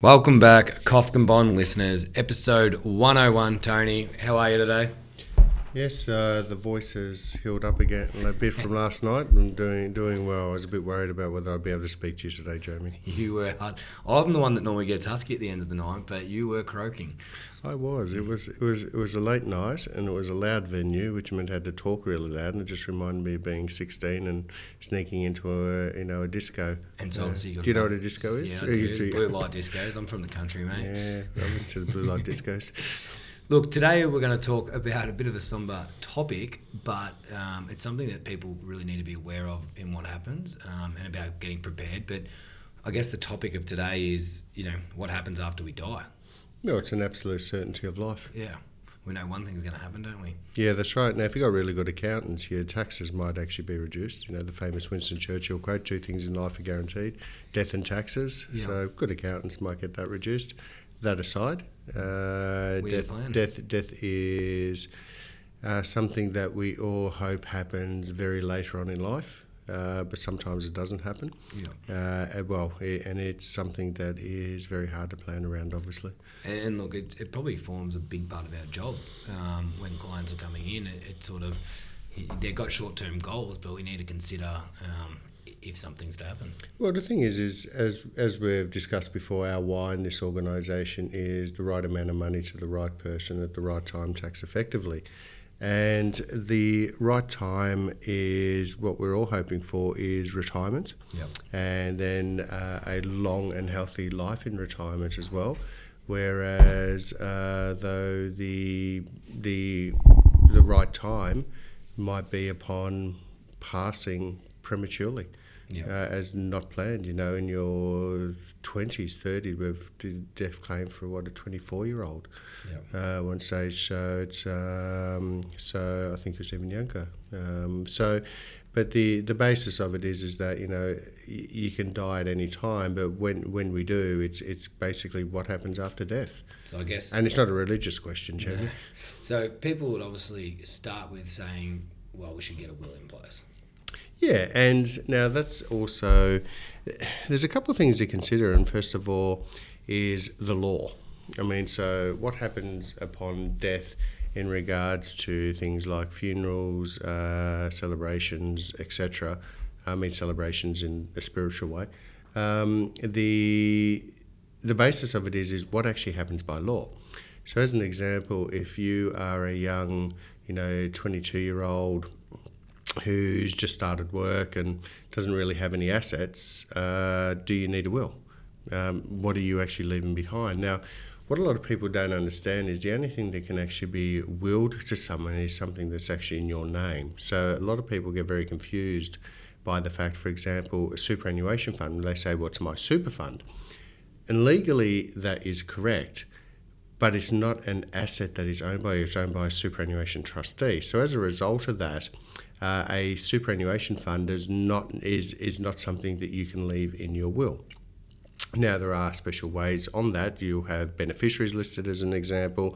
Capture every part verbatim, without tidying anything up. Welcome back, Kofkin Bond listeners. Episode one oh one, Tony. How are you today? Yes, uh, the voice has healed up again a bit from last night. I'm doing doing well. I was a bit worried about whether I'd be able to speak to you today, Jamie. You were... I'm the one that normally gets husky at the end of the night, but you were croaking. I was. It was it was, it was a late night, and it was a loud venue, which meant I had to talk really loud, and it just reminded me of being sixteen and sneaking into a, you know, a disco. And so obviously you got... Do you know what a disco is? Yeah, I do. Blue light discos. I'm from the country, mate. Yeah, I went to the blue light discos. Look, today we're going to talk about a bit of a somber topic, but um, it's something that people really need to be aware of in what happens um, and about getting prepared. But I guess the topic of today is, you know, what happens after we die? No, it's an absolute certainty of life. Yeah. We know one thing's going to happen, don't we? Yeah, that's right. Now, if you've got really good accountants, your taxes might actually be reduced. You know, the famous Winston Churchill quote, two things in life are guaranteed, death and taxes. Yeah. So good accountants might get that reduced. That aside, uh, death, death, death is uh, something that we all hope happens very later on in life, uh, but sometimes it doesn't happen. Yeah. Uh, well, it, and it's something that is very hard to plan around, obviously. And look, it, it probably forms a big part of our job. Um, when clients are coming in, it, it sort of, they've got short-term goals, but we need to consider... Um, if something's to happen. Well, the thing is, is as as we've discussed before, our why in this organisation is the right amount of money to the right person at the right time, tax effectively. And the right time is what we're all hoping for is retirement. Yep. And then uh, a long and healthy life in retirement as well. Whereas uh, though the, the, the right time might be upon passing prematurely. Yeah. Uh, as not planned, you know, in your twenties, thirties, we've did death claim for what a twenty-four-year-old. Yeah. Uh, one stage, so it's um, so I think it was even younger. Um, so, but the, the basis of it is is that you know y- you can die at any time, but when when we do, it's it's basically what happens after death. So I guess, and it's not a religious question, Jamie. No. So people would obviously start with saying, "Well, we should get a will in place." Yeah, and now that's also, there's a couple of things to consider, and first of all is the law. I mean, so what happens upon death in regards to things like funerals, uh, celebrations, et cetera. I mean, celebrations in a spiritual way. Um, the the basis of it is is what actually happens by law. So as an example, if you are a young, you know, twenty-two-year-old who's just started work and doesn't really have any assets, uh, do you need a will? Um, what are you actually leaving behind? Now, what a lot of people don't understand is the only thing that can actually be willed to someone is something that's actually in your name. So a lot of people get very confused by the fact, for example, a superannuation fund, they say, well, it's my super fund. And legally that is correct, but it's not an asset that is owned by you, it's owned by a superannuation trustee. So as a result of that, Uh, a superannuation fund is not is is not something that you can leave in your will. Now, there are special ways on that. You have beneficiaries listed as an example,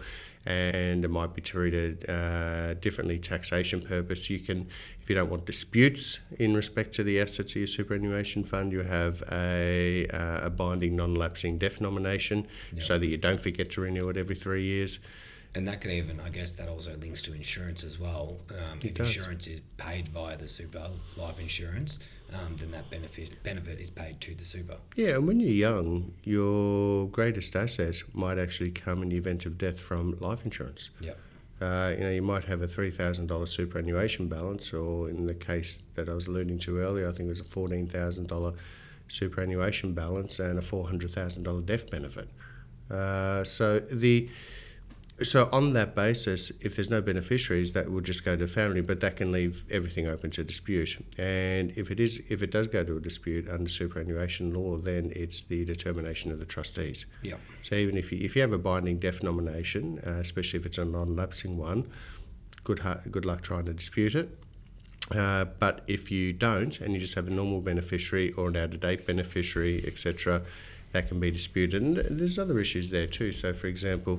and it might be treated uh, differently taxation purpose. You can, if you don't want disputes in respect to the assets of your superannuation fund, you have a, uh, a binding non-lapsing death nomination, yep, so that you don't forget to renew it every three years. And that can even, I guess, that also links to insurance as well. Um, if does. Insurance is paid via the super life insurance, um, then that benefit benefit is paid to the super. Yeah, and when you're young, your greatest asset might actually come in the event of death from life insurance. Yeah. Uh, you know, you might have a three thousand dollars superannuation balance, or in the case that I was alluding to earlier, I think it was a fourteen thousand dollars superannuation balance and a four hundred thousand dollars death benefit. Uh, so the... So on that basis, if there's no beneficiaries, that will just go to family, but that can leave everything open to dispute. And if it is, if it does go to a dispute under superannuation law, then it's the determination of the trustees. Yeah. So even if you if you have a binding death nomination, uh, especially if it's a non-lapsing one, good good luck trying to dispute it. Uh, but if you don't, and you just have a normal beneficiary or an out-of-date beneficiary, et cetera, that can be disputed. And there's other issues there too. So, for example,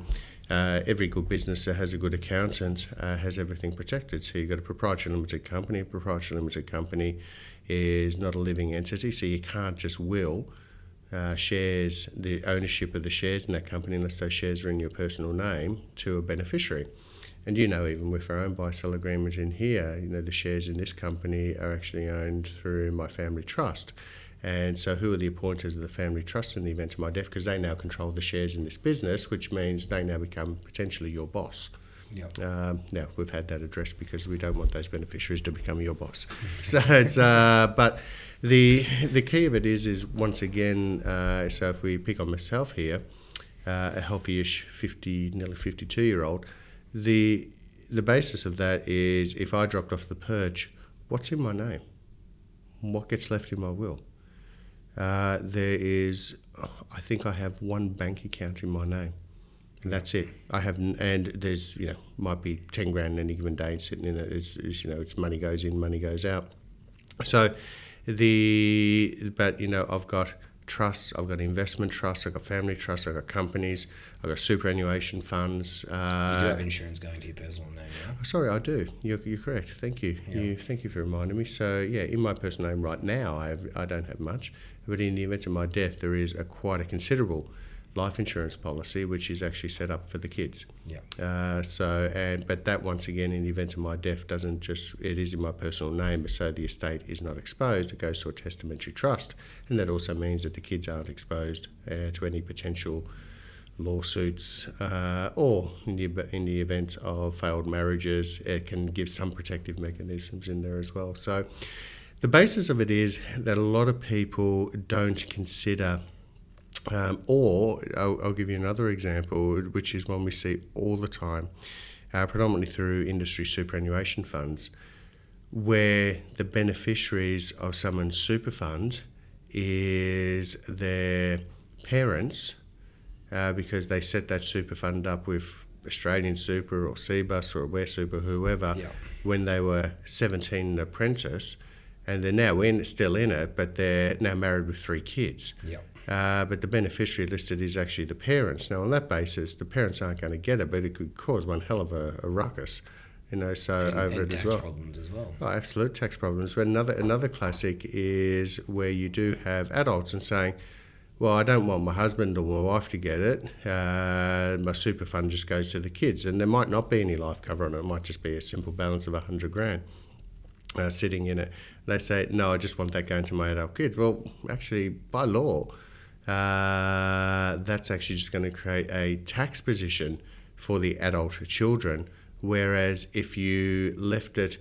uh, every good business that has a good accountant uh, has everything protected. So you've got a proprietary limited company. A proprietary limited company is not a living entity, so you can't just will uh, shares, the ownership of the shares in that company, unless those shares are in your personal name, to a beneficiary. And you know, even with our own buy-sell agreement in here, you know, the shares in this company are actually owned through my family trust. And so who are the appointers of the family trust in the event of my death? Because they now control the shares in this business, which means they now become potentially your boss. Yep. Um, now, we've had that addressed because we don't want those beneficiaries to become your boss. So it's, uh, but the the key of it is, is once again, uh, so if we pick on myself here, uh, a healthy-ish fifty, nearly fifty-two-year-old, the the basis of that is, if I dropped off the perch, what's in my name? What gets left in my will? Uh, there is, I think I have one bank account in my name. That's it. I have, and there's, you know, might be ten grand any given day sitting in it. It's, it's, you know, it's money goes in, money goes out. So the, but you know, I've got trusts, I've got investment trusts, I've got family trusts, I've got companies, I've got superannuation funds. Uh, you do have insurance going to your personal name, right? Sorry, I do. You're, you're correct. Thank you. Yeah. you. Thank you for reminding me. So yeah, in my personal name right now, I have, I don't have much, but in the event of my death, there is a quite a considerable life insurance policy, which is actually set up for the kids. Yeah. Uh, so, and but that once again, in the event of my death, doesn't just, it is in my personal name, but so the estate is not exposed. It goes to a testamentary trust, and that also means that the kids aren't exposed uh, to any potential lawsuits, uh, or in the in the event of failed marriages, it can give some protective mechanisms in there as well. So, the basis of it is that a lot of people don't consider. Um, or I'll, I'll give you another example, which is one we see all the time, uh, predominantly through industry superannuation funds, where the beneficiaries of someone's super fund is their parents, uh, because they set that super fund up with Australian Super or C B U S or Aware Super, whoever, yeah. when they were seventeen and an apprentice, and they're now in, still in it, but they're now married with three kids. Yeah. Uh, but the beneficiary listed is actually the parents. Now, on that basis, the parents aren't going to get it, but it could cause one hell of a, a ruckus, you know. So and, over and it tax as well. Problems as well. Oh, absolute tax problems. But another another classic is where you do have adults and saying, "Well, I don't want my husband or my wife to get it. Uh, my super fund just goes to the kids," and there might not be any life cover on it. It might just be a simple balance of a hundred grand. Uh, sitting in it, they say, "No, I just want that going to my adult kids." Well, actually, by law, uh, that's actually just going to create a tax position for the adult children. Whereas if you left it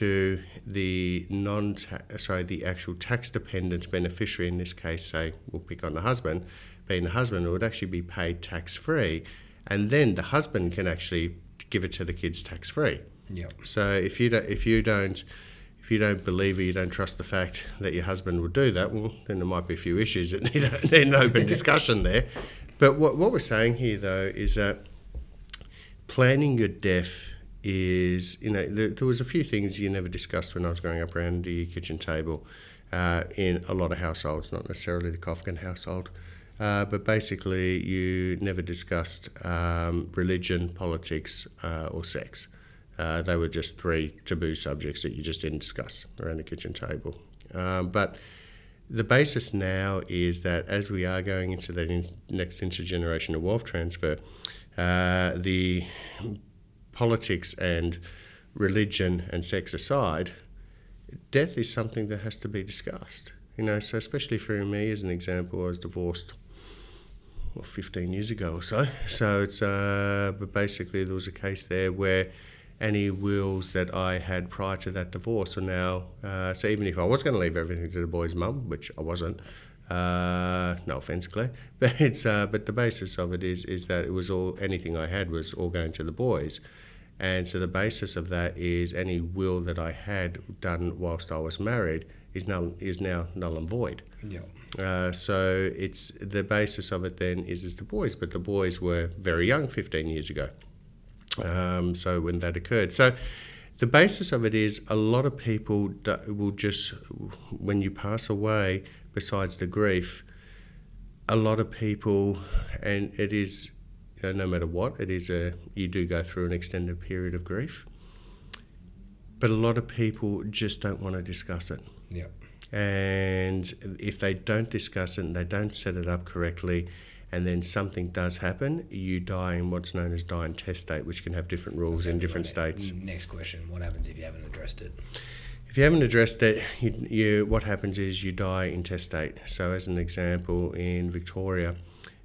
to the non, sorry, the actual tax dependent beneficiary, in this case, say we'll pick on the husband, being the husband, it would actually be paid tax free, and then the husband can actually give it to the kids tax free. Yeah. So if you don't, if you don't. If you don't believe or you don't trust the fact that your husband would do that, well, then there might be a few issues that need, need an open discussion there. But what, what we're saying here, though, is that planning your death is, you know, there, there was a few things you never discussed when I was growing up around the kitchen table uh, in a lot of households, not necessarily the Kofkin household, uh, but basically you never discussed um, religion, politics, uh, or sex. Uh, they were just three taboo subjects that you just didn't discuss around the kitchen table. Um, but the basis now is that as we are going into that in- next intergenerational wealth transfer, uh, the politics and religion and sex aside, death is something that has to be discussed. You know, so especially for me, as an example, I was divorced well, fifteen years ago or so. So it's, uh, but basically there was a case there where any wills that I had prior to that divorce are now, uh, so even if I was going to leave everything to the boy's mum, which I wasn't, uh, no offence, Claire, but it's uh, but the basis of it is is that it was all, anything I had was all going to the boys, and so the basis of that is any will that I had done whilst I was married is now is now null and void. Yeah. Uh, so it's the basis of it then is is the boys, but the boys were very young fifteen years ago. Um, so when that occurred. So the basis of it is a lot of people do, will just, when you pass away, besides the grief, a lot of people, and it is, you know, no matter what, it is a, you do go through an extended period of grief, but a lot of people just don't want to discuss it. Yeah. And if they don't discuss it and they don't set it up correctly, and then something does happen, you die in what's known as die intestate, which can have different rules in different states. Next question, what happens if you haven't addressed it? If you haven't addressed it, you, you, what happens is you die intestate. So as an example, in Victoria,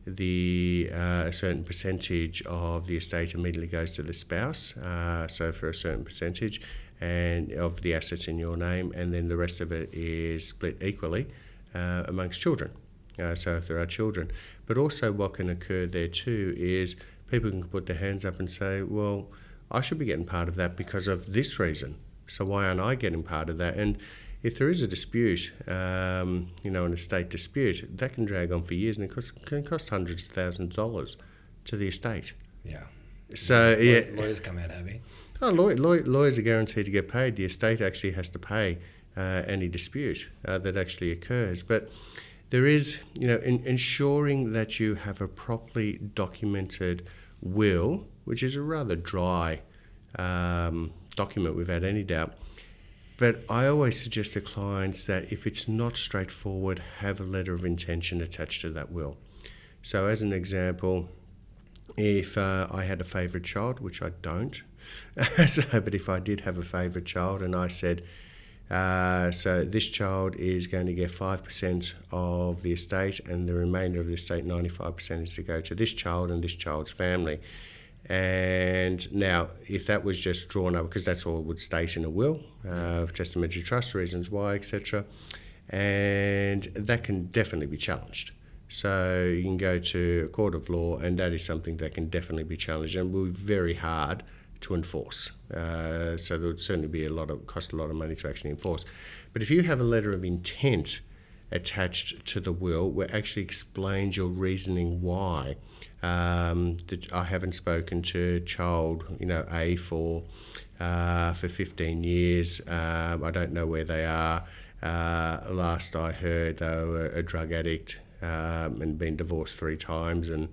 the uh, a certain percentage of the estate immediately goes to the spouse, uh, so for a certain percentage and of the assets in your name, and then the rest of it is split equally uh, amongst children. Uh, so if there are children. But also what can occur there too is people can put their hands up and say, well, I should be getting part of that because of this reason. So why aren't I getting part of that? And if there is a dispute, um, you know, an estate dispute, that can drag on for years and it cost, can cost hundreds of thousands of dollars to the estate. Yeah. So yeah. yeah. Lawyers come out happy. Oh, law, law, lawyers are guaranteed to get paid. The estate actually has to pay uh, any dispute uh, that actually occurs. But there is, you know, in, ensuring that you have a properly documented will, which is a rather dry um, document without any doubt. But I always suggest to clients that if it's not straightforward, have a letter of intention attached to that will. So as an example, if uh, I had a favourite child, which I don't, so, but if I did have a favourite child and I said, Uh, so this child is going to get five percent of the estate and the remainder of the estate, ninety-five percent, is to go to this child and this child's family. And now, if that was just drawn up, because that's all it would state in a will, uh, testamentary trust, reasons why, et cetera, and that can definitely be challenged. So you can go to a court of law, and that is something that can definitely be challenged and will be very hard to enforce. Uh, so there would certainly be a lot of cost a lot of money to actually enforce. But if you have a letter of intent attached to the will where it actually explains your reasoning why, um, that I haven't spoken to child, you know, A for uh, for fifteen years, um, I don't know where they are, uh, last I heard they were a drug addict um, and been divorced three times and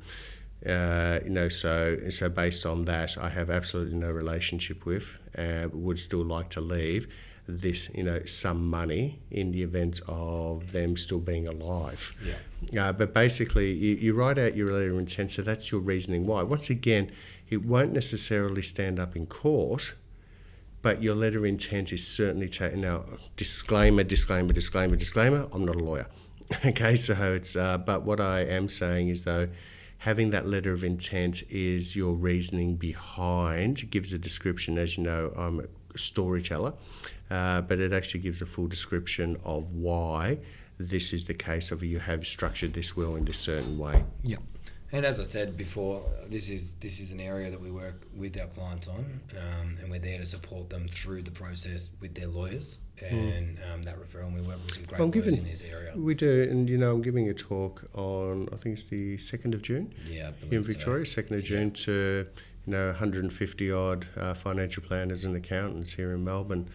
Uh, you know, so so based on that, I have absolutely no relationship with, uh, would still like to leave this, you know, some money in the event of them still being alive. Yeah. Uh, but basically, you, you write out your letter of intent, so that's your reasoning why. Once again, it won't necessarily stand up in court, but your letter of intent is certainly taken. Now, disclaimer, disclaimer, disclaimer, disclaimer, I'm not a lawyer. Okay, so it's, uh, but what I am saying is though, having that letter of intent is your reasoning behind. It gives a description. As you know, I'm a storyteller, uh, but it actually gives a full description of why this is the case of you have structured this will in this certain way. Yeah, and as I said before, this is this is an area that we work with our clients on, um, and we're there to support them through the process with their lawyers. And um, that referral, and we work with some great lawyers in this area. We do, and you know, I'm giving a talk on, I think it's the second of June, yeah, in Victoria, so. second of June, yeah. To, you know, one hundred fifty odd uh, financial planners and accountants here in Melbourne.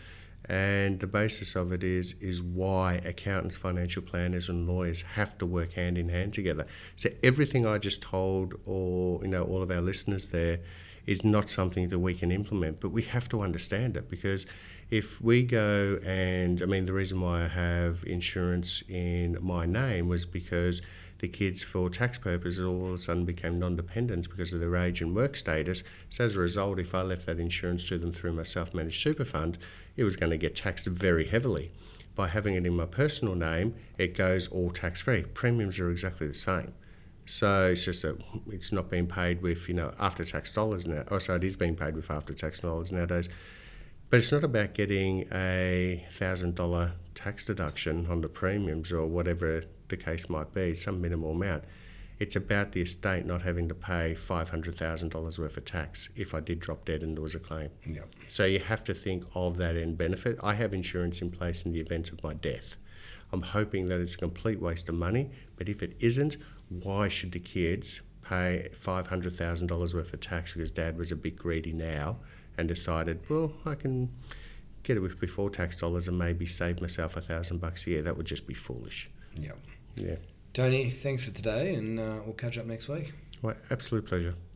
And the basis of it is is why accountants, financial planners and lawyers have to work hand in hand together. So everything I just told or, you know, all of our listeners there is not something that we can implement, but we have to understand it, because if we go and, I mean, the reason why I have insurance in my name was because the kids, for tax purposes, all of a sudden became non-dependents because of their age and work status. So as a result, if I left that insurance to them through my self-managed super fund, it was going to get taxed very heavily. By having it in my personal name, it goes all tax-free. Premiums are exactly the same. So it's just that it's not being paid with, you know, after-tax dollars now. Oh, sorry, it is being paid with after-tax dollars nowadays. But it's not about getting a one thousand dollars tax deduction on the premiums or whatever the case might be, some minimal amount. It's about the estate not having to pay five hundred thousand dollars worth of tax if I did drop dead and there was a claim. Yep. So you have to think of that end benefit. I have insurance in place in the event of my death. I'm hoping that it's a complete waste of money, but if it isn't, why should the kids pay five hundred thousand dollars worth of tax because dad was a bit greedy now and decided, well, I can get it with before tax dollars and maybe save myself a thousand bucks a year? That would just be foolish. Yeah. Yeah. Tony, thanks for today, and uh, we'll catch up next week. Right, absolute pleasure.